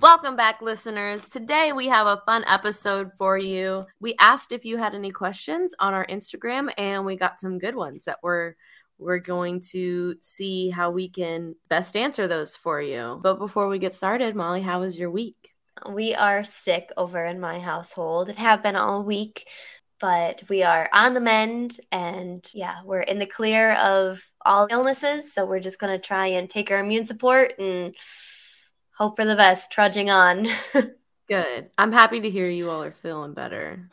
Welcome back, listeners. Today we have a fun episode for you. We asked if you had any questions on our Instagram, and we got some good ones that we're going to see how we can best answer those for you. But before we get started, Molly, how was your week? We are sick over in my household. It have been all week, but we are on the mend, and yeah, we're in the clear of all illnesses. So we're just going to try and take our immune support and hope for the best, trudging on. Good. I'm happy to hear you all are feeling better.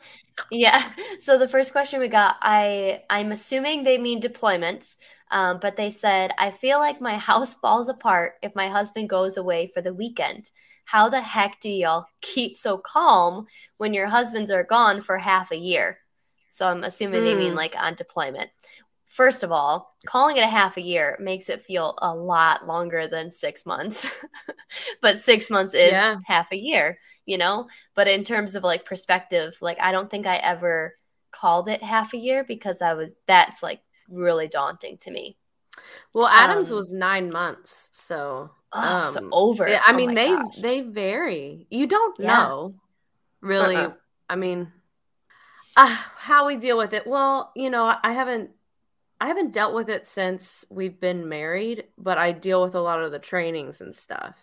Yeah. So the first question we got, I'm assuming they mean deployments, but they said, I feel like my house falls apart if my husband goes away for the weekend. How the heck do y'all keep so calm when your husbands are gone for half a year? So I'm assuming they mean like on deployment. First of all, calling it a half a year makes it feel a lot longer than 6 months, but 6 months is half a year, you know, but in terms of like perspective, like, I don't think I ever called it half a year because that's like really daunting to me. Well, Adam's was 9 months. So over. Yeah, I mean, they vary. You don't know really. I mean, how we deal with it. Well, you know, I haven't dealt with it since we've been married, but I deal with a lot of the trainings and stuff.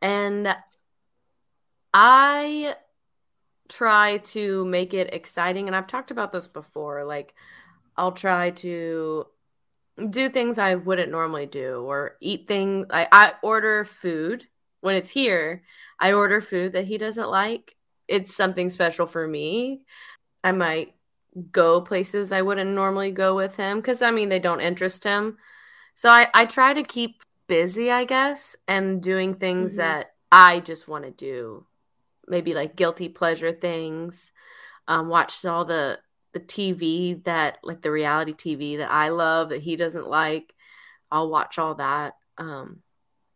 And I try to make it exciting. And I've talked about this before. Like, I'll try to do things I wouldn't normally do or eat things. I order food when it's here. I order food that he doesn't like. It's something special for me. I might go places I wouldn't normally go with him because, I mean, they don't interest him. So I try to keep busy, I guess, and doing things that I just want to do. Maybe like guilty pleasure things. Watch all the TV that, like, the reality TV that I love that he doesn't like. I'll watch all that.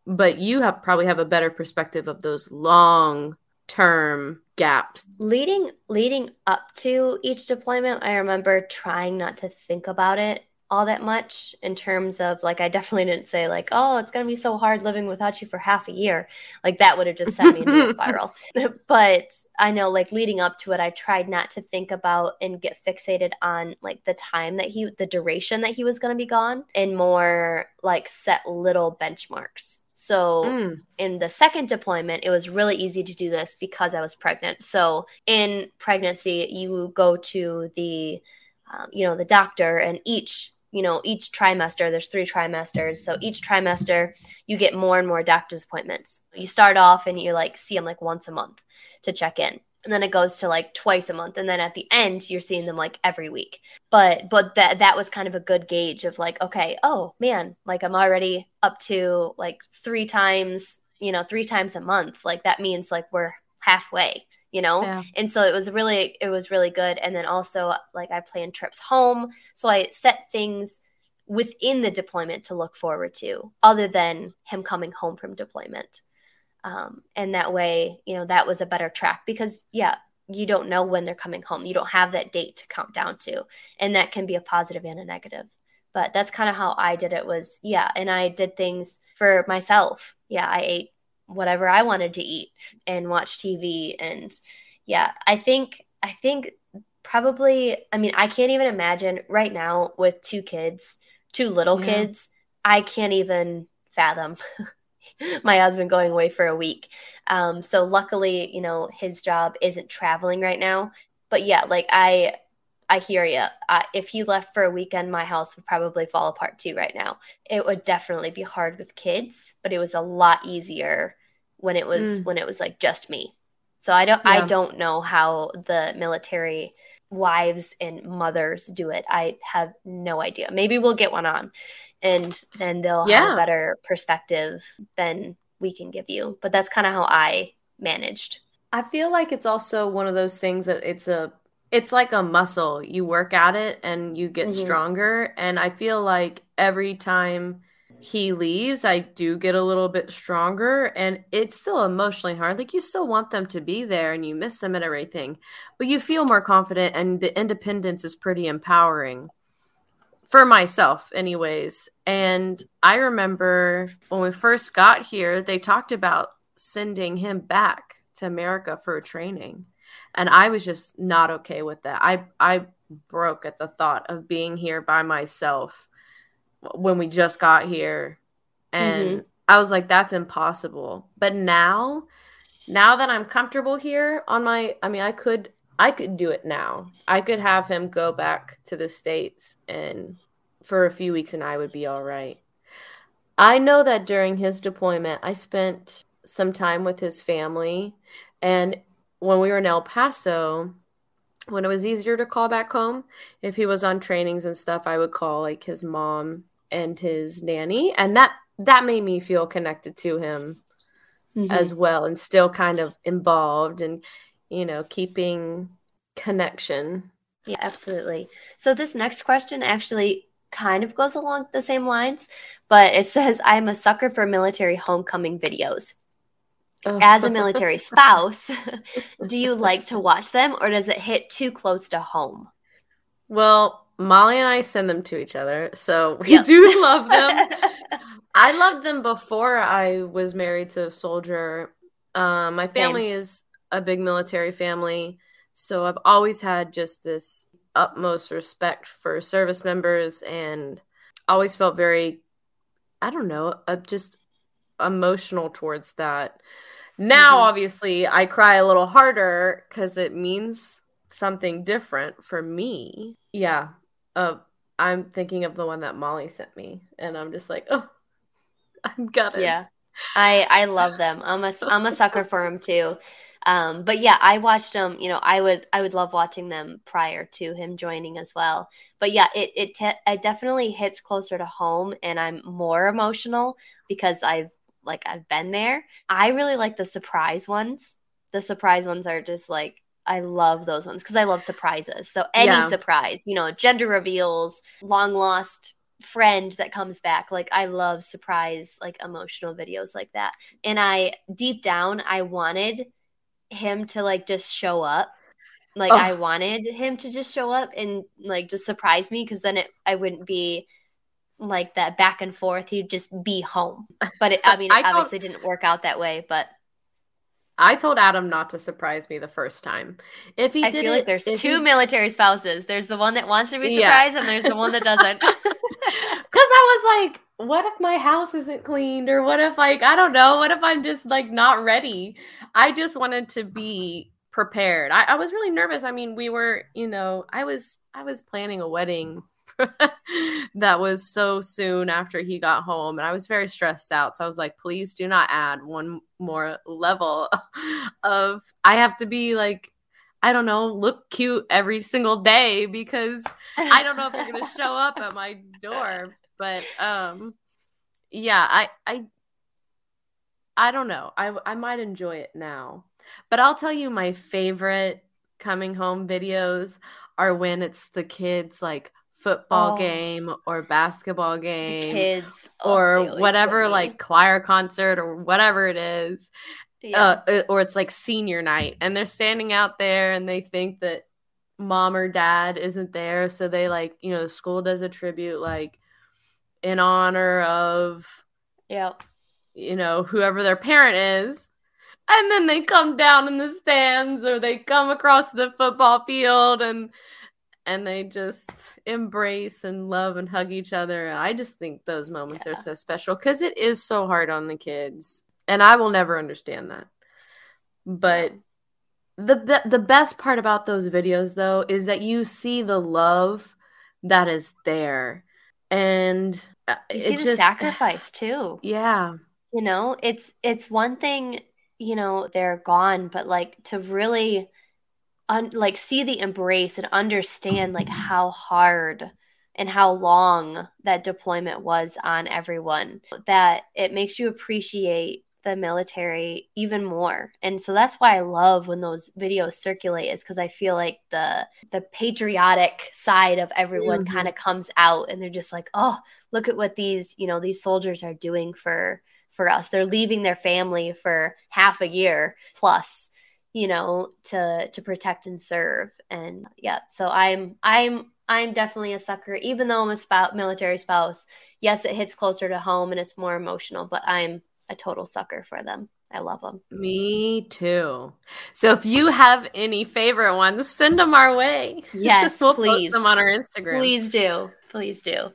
But you probably have a better perspective of those long term gaps. Leading up to each deployment, I remember trying not to think about it all that much in terms of, like, I definitely didn't say like, oh, it's going to be so hard living without you for half a year. Like, that would have just sent me into a spiral. But I know, like, leading up to it, I tried not to think about and get fixated on like the duration that he was going to be gone, and more like set little benchmarks. So in the second deployment, it was really easy to do this because I was pregnant. So in pregnancy, you go to the, the doctor, and each trimester, there's 3 trimesters. So each trimester, you get more and more doctor's appointments. You start off and you like see them like once a month to check in. And then it goes to like twice a month. And then at the end, you're seeing them like every week. But that was kind of a good gauge of like, okay, oh man, like I'm already up to like 3 times a month. Like that means like we're halfway, you know? Yeah. And so it was really good. And then also like I planned trips home. So I set things within the deployment to look forward to other than him coming home from deployment. And that way, you know, that was a better track because, yeah, you don't know when they're coming home. You don't have that date to count down to. And that can be a positive and a negative. But that's kind of how I did it was, yeah. And I did things for myself. Yeah, I ate whatever I wanted to eat and watch TV. And, yeah, I think probably, I mean, I can't even imagine right now with 2 kids, 2 little kids, I can't even fathom my husband going away for a week. So luckily, you know, his job isn't traveling right now, but yeah, like I hear you. If he left for a weekend, my house would probably fall apart too right now. It would definitely be hard with kids, but it was a lot easier when it was, like just me. So I don't know how the military wives and mothers do it. I have no idea. Maybe we'll get one on and then they'll have a better perspective than we can give you. But that's kind of how I managed. I feel like it's also one of those things that it's like a muscle. You work at it and you get stronger. And I feel like every time he leaves, I do get a little bit stronger, and it's still emotionally hard. Like, you still want them to be there and you miss them and everything, but you feel more confident, and the independence is pretty empowering for myself anyways. And I remember when we first got here, they talked about sending him back to America for training. And I was just not okay with that. I broke at the thought of being here by myself when we just got here. And I was like, that's impossible. But now that I'm comfortable here on my, I mean, I could do it now. I could have him go back to the States and for a few weeks and I would be all right. I know that during his deployment, I spent some time with his family. And when we were in El Paso, when it was easier to call back home, if he was on trainings and stuff, I would call like his mom and his nanny. And that made me feel connected to him as well, and still kind of involved and, you know, keeping connection. Yeah, absolutely. So this next question actually kind of goes along the same lines, but it says, I'm a sucker for military homecoming videos. Oh. As a military spouse, do you like to watch them, or does it hit too close to home? Well, Molly and I send them to each other, so we do love them. I loved them before I was married to a soldier. My family is a big military family, so I've always had just this utmost respect for service members, and always felt very, I don't know, just emotional towards that. Now, obviously, I cry a little harder because it means something different for me. Yeah. I'm thinking of the one that Molly sent me, and I'm just like, oh, I'm gutted. Yeah. I love them. I'm a sucker for them too. But yeah, I watched them, you know, I would love watching them prior to him joining as well. But yeah, it definitely hits closer to home, and I'm more emotional because I've been there. I really like the surprise ones. The surprise ones are just like, I love those ones because I love surprises. So any surprise, you know, gender reveals, long lost friend that comes back. Like, I love surprise, like emotional videos like that. And I, deep down, I wanted him to like just show up. Like, I wanted him to just show up and like just surprise me, because then I wouldn't be like that back and forth. He'd just be home. But it obviously didn't work out that way. But I told Adam not to surprise me the first time. If he did, I feel like there's two military spouses. There's the one that wants to be surprised, and there's the one that doesn't. Because I was like, what if my house isn't cleaned? Or what if, like, I don't know, what if I'm just like not ready? I just wanted to be prepared. I was really nervous. I mean, we were, you know, I was planning a wedding that was so soon after he got home, and I was very stressed out. So I was like, please do not add one more level of, I have to be like, I don't know, look cute every single day, because I don't know if you're going to show up at my door. But yeah, I don't know. I might enjoy it now. But I'll tell you, my favorite coming home videos are when it's the kids, like, football game or basketball game, kids, or whatever, like choir concert or whatever it is, or it's like senior night and they're standing out there and they think that mom or dad isn't there, so they, like, you know, the school does a tribute, like, in honor of you know, whoever their parent is. And then they come down in the stands, or they come across the football field, and they just embrace and love and hug each other. And I just think those moments are so special, because it is so hard on the kids. And I will never understand that. But the best part about those videos, though, is that you see the love that is there. And you see the sacrifice, too. Yeah. You know, it's one thing, you know, they're gone, but like to really like see the embrace and understand like how hard and how long that deployment was on everyone, that it makes you appreciate the military even more. And so that's why I love when those videos circulate, is because I feel like the patriotic side of everyone kind of comes out, and they're just like, oh, look at what these, you know, these soldiers are doing for us. They're leaving their family for half a year plus, you know, to protect and serve. And yeah, so I'm I'm definitely a sucker, even though I'm a military spouse. Yes, it hits closer to home and it's more emotional, but I'm a total sucker for them. I love them. Me too. So if you have any favorite ones, send them our way. Yes, we'll please. Post them on our Instagram. Please do. Please do.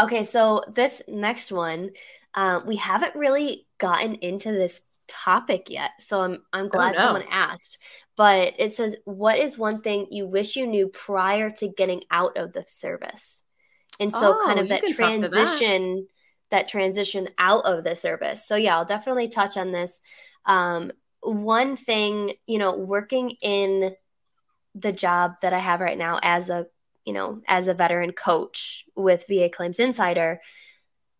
Okay, so this next one, we haven't really gotten into this topic yet, so I'm glad someone asked. But it says, what is one thing you wish you knew prior to getting out of the service? And so kind of that transition... that transition out of the service. So yeah, I'll definitely touch on this. One thing, you know, working in the job that I have right now as a veteran coach with VA Claims Insider,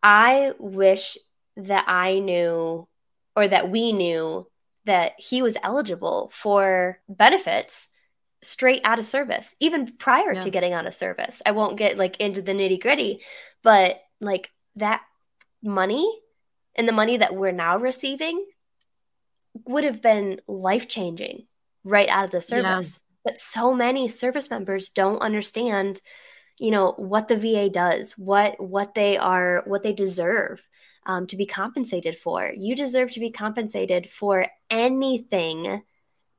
I wish that I knew, or that we knew, that he was eligible for benefits straight out of service, even prior to getting out of service. I won't get like into the nitty gritty, but like that money and the money that we're now receiving would have been life-changing right out of the service. Yeah. But so many service members don't understand, you know, what the VA does, what they deserve to be compensated for. You deserve to be compensated for anything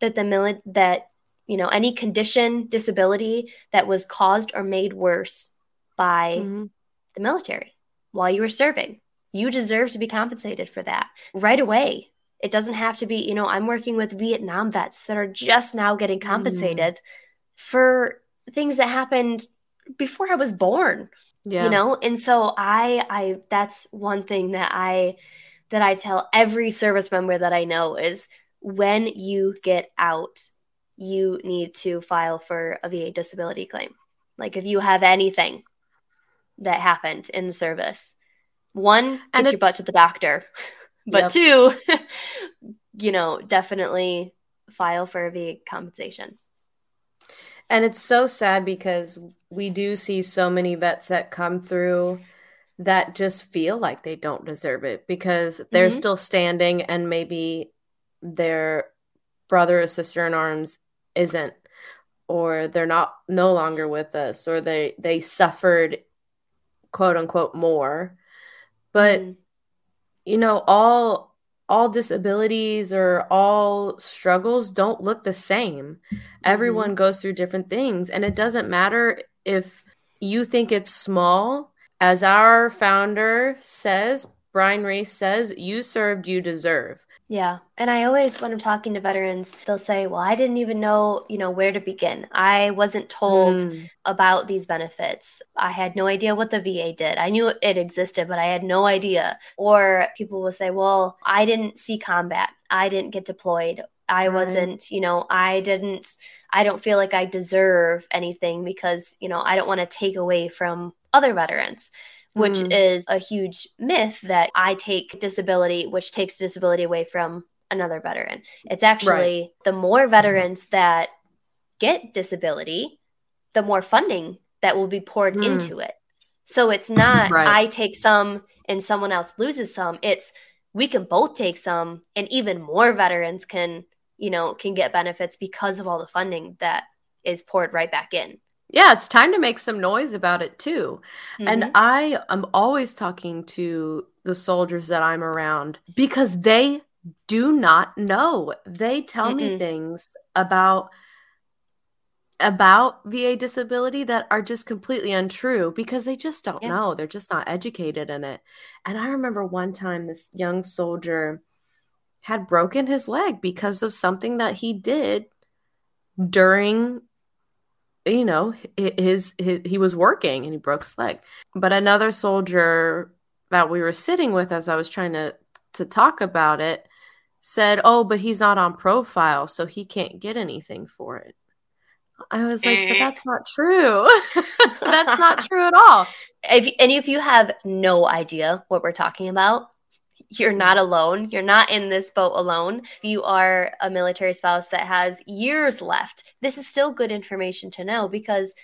that any condition, disability that was caused or made worse by the military while you were serving. You deserve to be compensated for that right away. It doesn't have to be, you know, I'm working with Vietnam vets that are just now getting compensated for things that happened before I was born, you know? And so I that's one thing that I tell every service member that I know is when you get out, you need to file for a VA disability claim. Like if you have anything that happened in the service, one, get your butt to the doctor, but two, you know, definitely file for the compensation. And it's so sad because we do see so many vets that come through that just feel like they don't deserve it because they're still standing and maybe their brother or sister in arms isn't, or they're no longer with us, or they suffered quote unquote more. But, you know, all disabilities or all struggles don't look the same. Everyone goes through different things. And it doesn't matter if you think it's small. As our founder says, Brian Ray says, you served, you deserve. Yeah. And I always, when I'm talking to veterans, they'll say, well, I didn't even know, you know, where to begin. I wasn't told about these benefits. I had no idea what the VA did. I knew it existed, but I had no idea. Or people will say, well, I didn't see combat. I didn't get deployed. I wasn't, you know, I don't feel like I deserve anything because, you know, I don't want to take away from other veterans. Which is a huge myth that I take disability, which takes disability away from another veteran. It's actually the more veterans that get disability, the more funding that will be poured into it. So it's not I take some and someone else loses some. It's we can both take some and even more veterans can get benefits because of all the funding that is poured right back in. Yeah, it's time to make some noise about it too. And I am always talking to the soldiers that I'm around because they do not know. They tell me things about VA disability that are just completely untrue because they just don't know. They're just not educated in it. And I remember one time this young soldier had broken his leg because of something that he did during, you know, he was working and he broke his leg. But another soldier that we were sitting with as I was trying to talk about it said, oh, but he's not on profile, so he can't get anything for it. I was like, but that's not true. That's not true at all. If you have no idea what we're talking about, you're not alone. You're not in this boat alone. If you are a military spouse that has years left, this is still good information to know because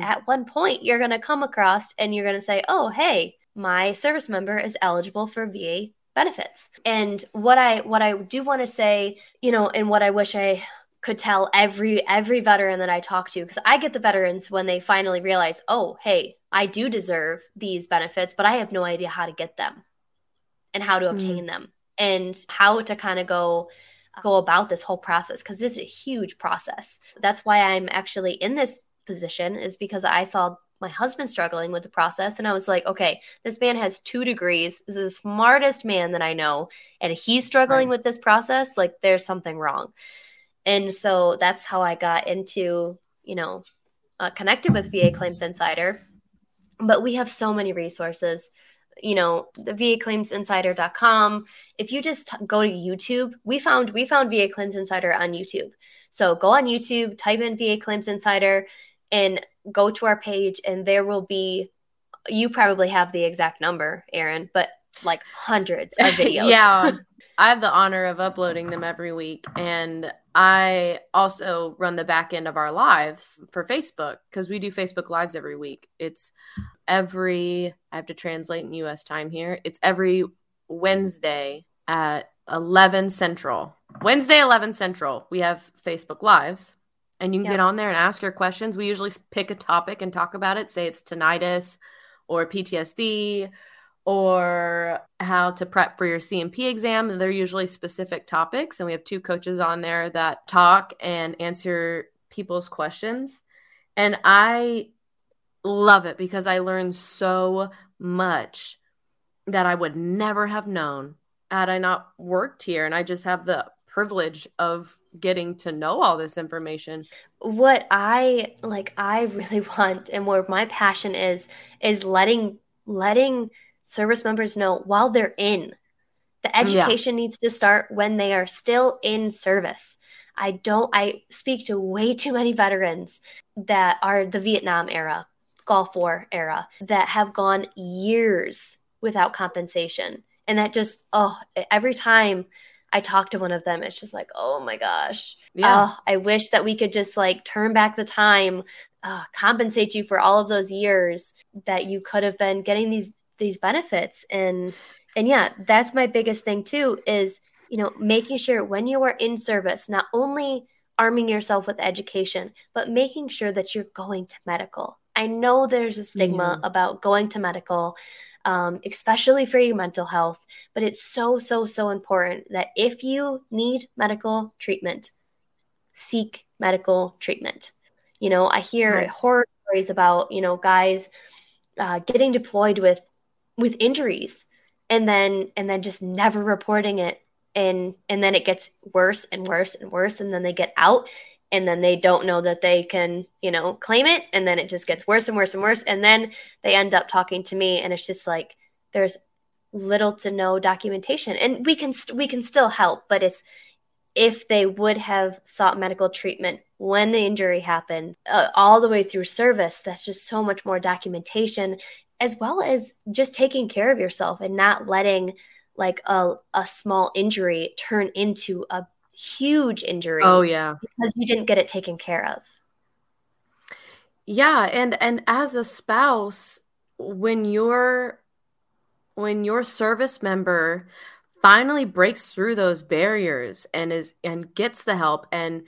at one point you're going to come across and you're going to say, oh, hey, my service member is eligible for VA benefits. And what I do want to say, you know, and what I wish I could tell every veteran that I talk to, because I get the veterans when they finally realize, oh, hey, I do deserve these benefits, but I have no idea how to get them and how to obtain them and how to kind of go about this whole process, because this is a huge process. That's why I'm actually in this position, is because I saw my husband struggling with the process. And I was like, okay, this man has 2 degrees. This is the smartest man that I know. And he's struggling with this process. Like, there's something wrong. And so that's how I got into, connected with VA Claims Insider. But we have so many resources, the vaclaimsinsider.com. If you just go to YouTube, we found VA Claims Insider on YouTube. So go on YouTube, type in VA Claims Insider, and go to our page, and there will be, you probably have the exact number, Erin, but like hundreds of videos. Yeah. I have the honor of uploading them every week. And I also run the back end of our lives for Facebook, because we do Facebook lives every week. It's I have to translate in US time here. It's every Wednesday at 11 Central. Wednesday, 11 Central, we have Facebook lives. And you can get on there and ask your questions. We usually pick a topic and talk about it. Say it's tinnitus or PTSD or how to prep for your CMP exam. And they're usually specific topics. And we have 2 coaches on there that talk and answer people's questions. And I love it because I learned so much that I would never have known had I not worked here. And I just have the privilege of getting to know all this information. What I really want, and where my passion is letting service members know while they're in. The education needs to start when they are still in service. I speak to way too many veterans that are the Vietnam era, Gulf War era, that have gone years without compensation. And that just, every time I talk to one of them, it's just like, oh my gosh, I wish that we could just like turn back the time, compensate you for all of those years that you could have been getting these benefits. And yeah, that's my biggest thing too, is, making sure when you are in service, not only arming yourself with education, but making sure that you're going to medical. I know there's a stigma about going to medical, especially for your mental health, but it's so, so, so important that if you need medical treatment, seek medical treatment. I hear horror stories about, guys getting deployed with injuries and then just never reporting it. And then it gets worse and worse and worse. And then they get out, and then they don't know that they can, claim it. And then it just gets worse and worse and worse. And then they end up talking to me, and it's just like, there's little to no documentation, and we can still help. But it's, if they would have sought medical treatment when the injury happened, all the way through service, that's just so much more documentation, as well as just taking care of yourself and not letting like a small injury turn into a huge injury. Oh yeah, because you didn't get it taken care of. Yeah, and as a spouse, when your service member finally breaks through those barriers and gets the help and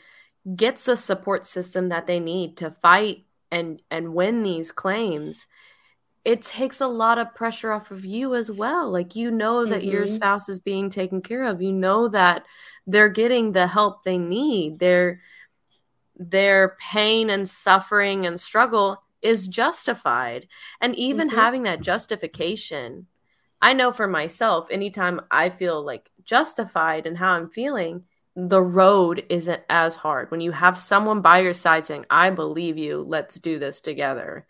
gets the support system that they need to fight and win these claims, it takes a lot of pressure off of you as well. Like, that your spouse is being taken care of. That they're getting the help they need. Their pain and suffering and struggle is justified. And even having that justification, I know for myself, anytime I feel like justified in how I'm feeling, the road isn't as hard. When you have someone by your side saying, I believe you, let's do this together.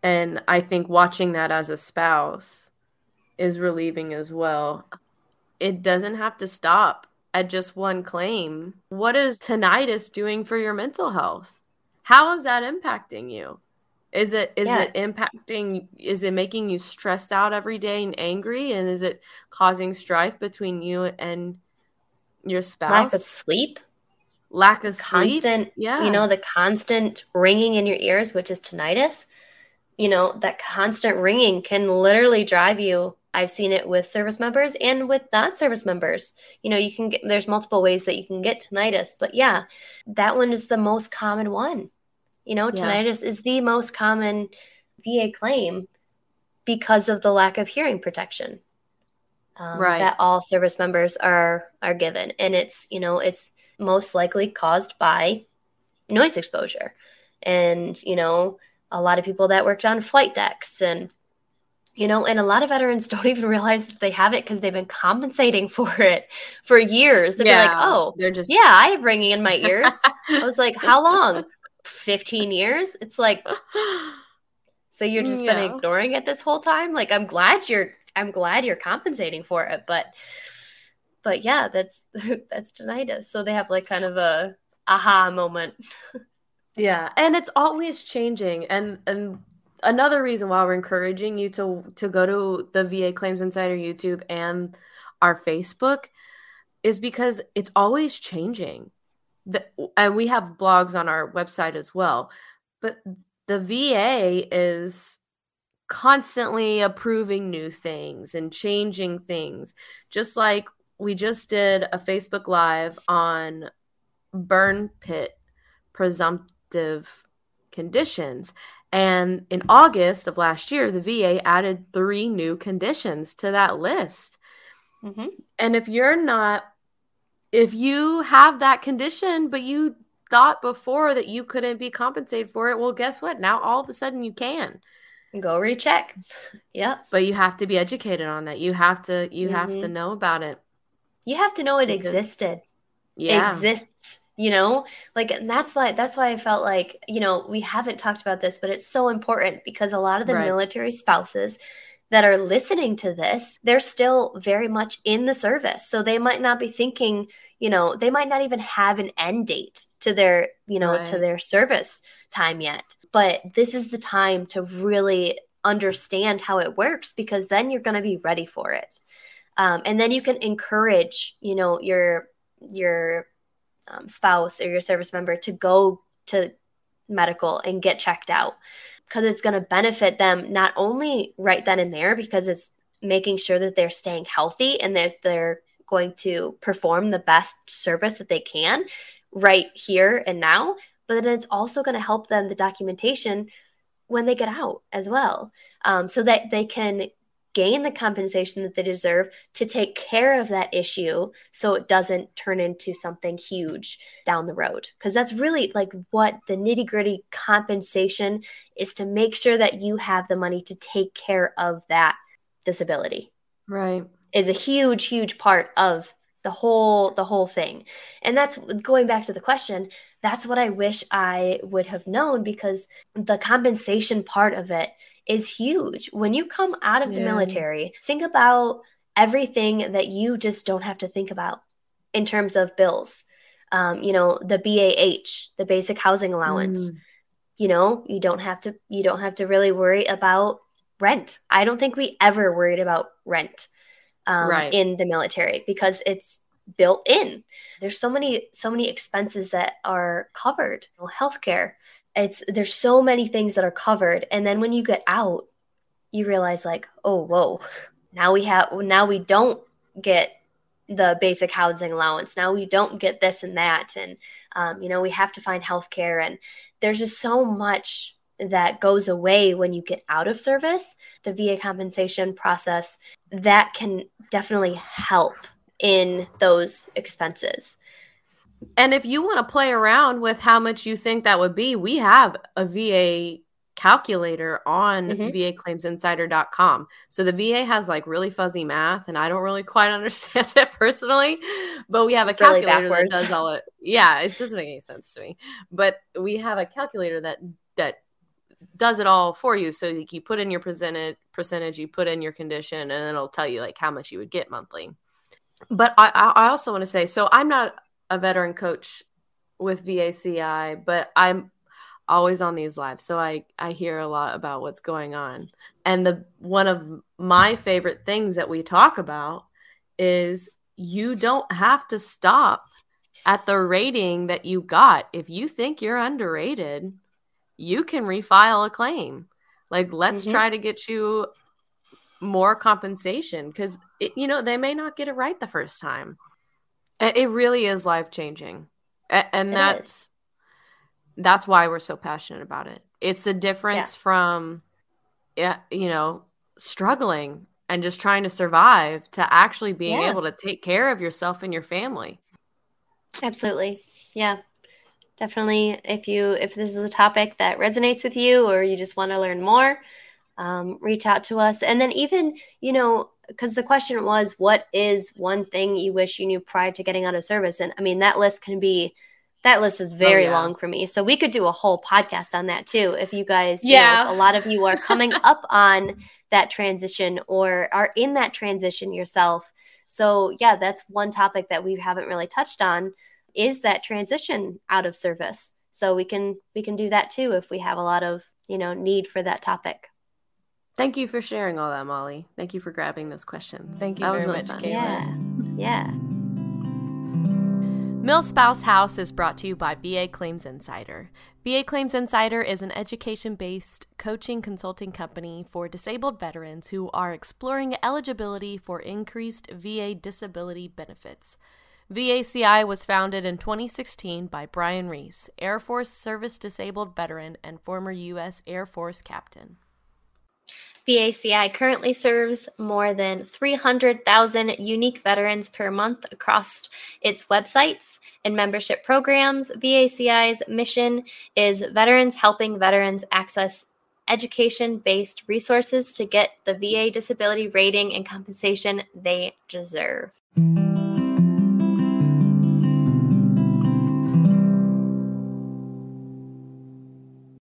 And I think watching that as a spouse is relieving as well. It doesn't have to stop at just one claim. What is tinnitus doing for your mental health? How is that impacting you? Is it making you stressed out every day and angry? And is it causing strife between you and your spouse? Lack of sleep. Constant, the constant ringing in your ears, which is tinnitus. That constant ringing can literally drive you I've seen it with service members and with non-service members. You know, you can get, there's multiple ways that you can get tinnitus, but yeah, that one is the most common one. You know, tinnitus is the most common VA claim because of the lack of hearing protection that all service members are given. And it's, you know, it's most likely caused by noise exposure. And, you know, a lot of people that worked on flight decks and, you know, and a lot of veterans don't even realize that they have it because they've been compensating for it for years. They'd be like, oh, they're just, I have ringing in my ears. I was like, how long? 15 years? It's like, so you're just been ignoring it this whole time? Like, I'm glad you're compensating for it. But yeah, that's tinnitus. So they have like kind of a aha moment. Yeah. And it's always changing. And another reason why we're encouraging you to go to the VA Claims Insider YouTube and our Facebook is because it's always changing. And we have blogs on our website as well. But the VA is constantly approving new things and changing things. Just like we just did a Facebook Live on burn pit presumptive conditions. And in August of last year, the VA added 3 new conditions to that list. Mm-hmm. And if you have that condition, but you thought before that you couldn't be compensated for it, well, guess what? Now all of a sudden you can. Go recheck. Yep. But you have to be educated on that. You have to know about it. You have to know it existed. Yeah. It exists. You know, like, and that's why I felt like, you know, we haven't talked about this, but it's so important because a lot of the military spouses that are listening to this, they're still very much in the service. So they might not be thinking, you know, they might not even have an end date to their, you know, to their service time yet. But this is the time to really understand how it works, because then you're going to be ready for it. And then you can encourage, you know, your spouse or your service member to go to medical and get checked out, because it's going to benefit them not only right then and there, because it's making sure that they're staying healthy and that they're going to perform the best service that they can right here and now, but then it's also going to help them the documentation when they get out as well, so that they can gain the compensation that they deserve to take care of that issue so it doesn't turn into something huge down the road. Because that's really like what the nitty-gritty compensation is, to make sure that you have the money to take care of that disability. Right. Is a huge, huge part of the whole thing. And that's going back to the question. That's what I wish I would have known, because the compensation part of it is huge. When you come out of the military, think about everything that you just don't have to think about in terms of bills. You know, the BAH, the basic housing allowance, you know, you don't have to really worry about rent. I don't think we ever worried about rent in the military, because it's built in. There's so many expenses that are covered. Well, healthcare, there's so many things that are covered. And then when you get out, you realize like, oh, whoa, now we don't get the basic housing allowance. Now we don't get this and that. And, you know, we have to find healthcare. And there's just so much that goes away when you get out of service. The VA compensation process, that can definitely help in those expenses. And if you want to play around with how much you think that would be, we have a VA calculator on vaclaimsinsider.com. So the VA has like really fuzzy math, and I don't really quite understand it personally, but we have a calculator that does all it. Yeah, it doesn't make any sense to me. But we have a calculator that does it all for you. So like, you put in your percentage, you put in your condition, and it'll tell you like how much you would get monthly. But I also want to say, so I'm not a veteran coach with VACI, but I'm always on these lives. So I hear a lot about what's going on. And one of my favorite things that we talk about is you don't have to stop at the rating that you got. If you think you're underrated, you can refile a claim. Like, let's try to get you more compensation, because, you know, they may not get it right the first time. It really is life-changing. And that's why we're so passionate about it. It's the difference from, you know, struggling and just trying to survive to actually being able to take care of yourself and your family. Absolutely. Yeah, definitely. If this is a topic that resonates with you, or you just want to learn more, reach out to us. And then even, you know, because the question was, what is one thing you wish you knew prior to getting out of service? And I mean, that list is very long for me. So we could do a whole podcast on that too. If you guys, you know, if a lot of you are coming up on that transition or are in that transition yourself. So yeah, that's one topic that we haven't really touched on, is that transition out of service. So we can do that too, if we have a lot of, you know, need for that topic. Thank you for sharing all that, Molly. Thank you for grabbing those questions. Thank you very much, Caitlin. Yeah. Mill Spouse House is brought to you by VA Claims Insider. VA Claims Insider is an education-based coaching consulting company for disabled veterans who are exploring eligibility for increased VA disability benefits. VACI was founded in 2016 by Brian Ray, Air Force Service Disabled Veteran and former U.S. Air Force Captain. VACI currently serves more than 300,000 unique veterans per month across its websites and membership programs. VACI's mission is veterans helping veterans access education-based resources to get the VA disability rating and compensation they deserve.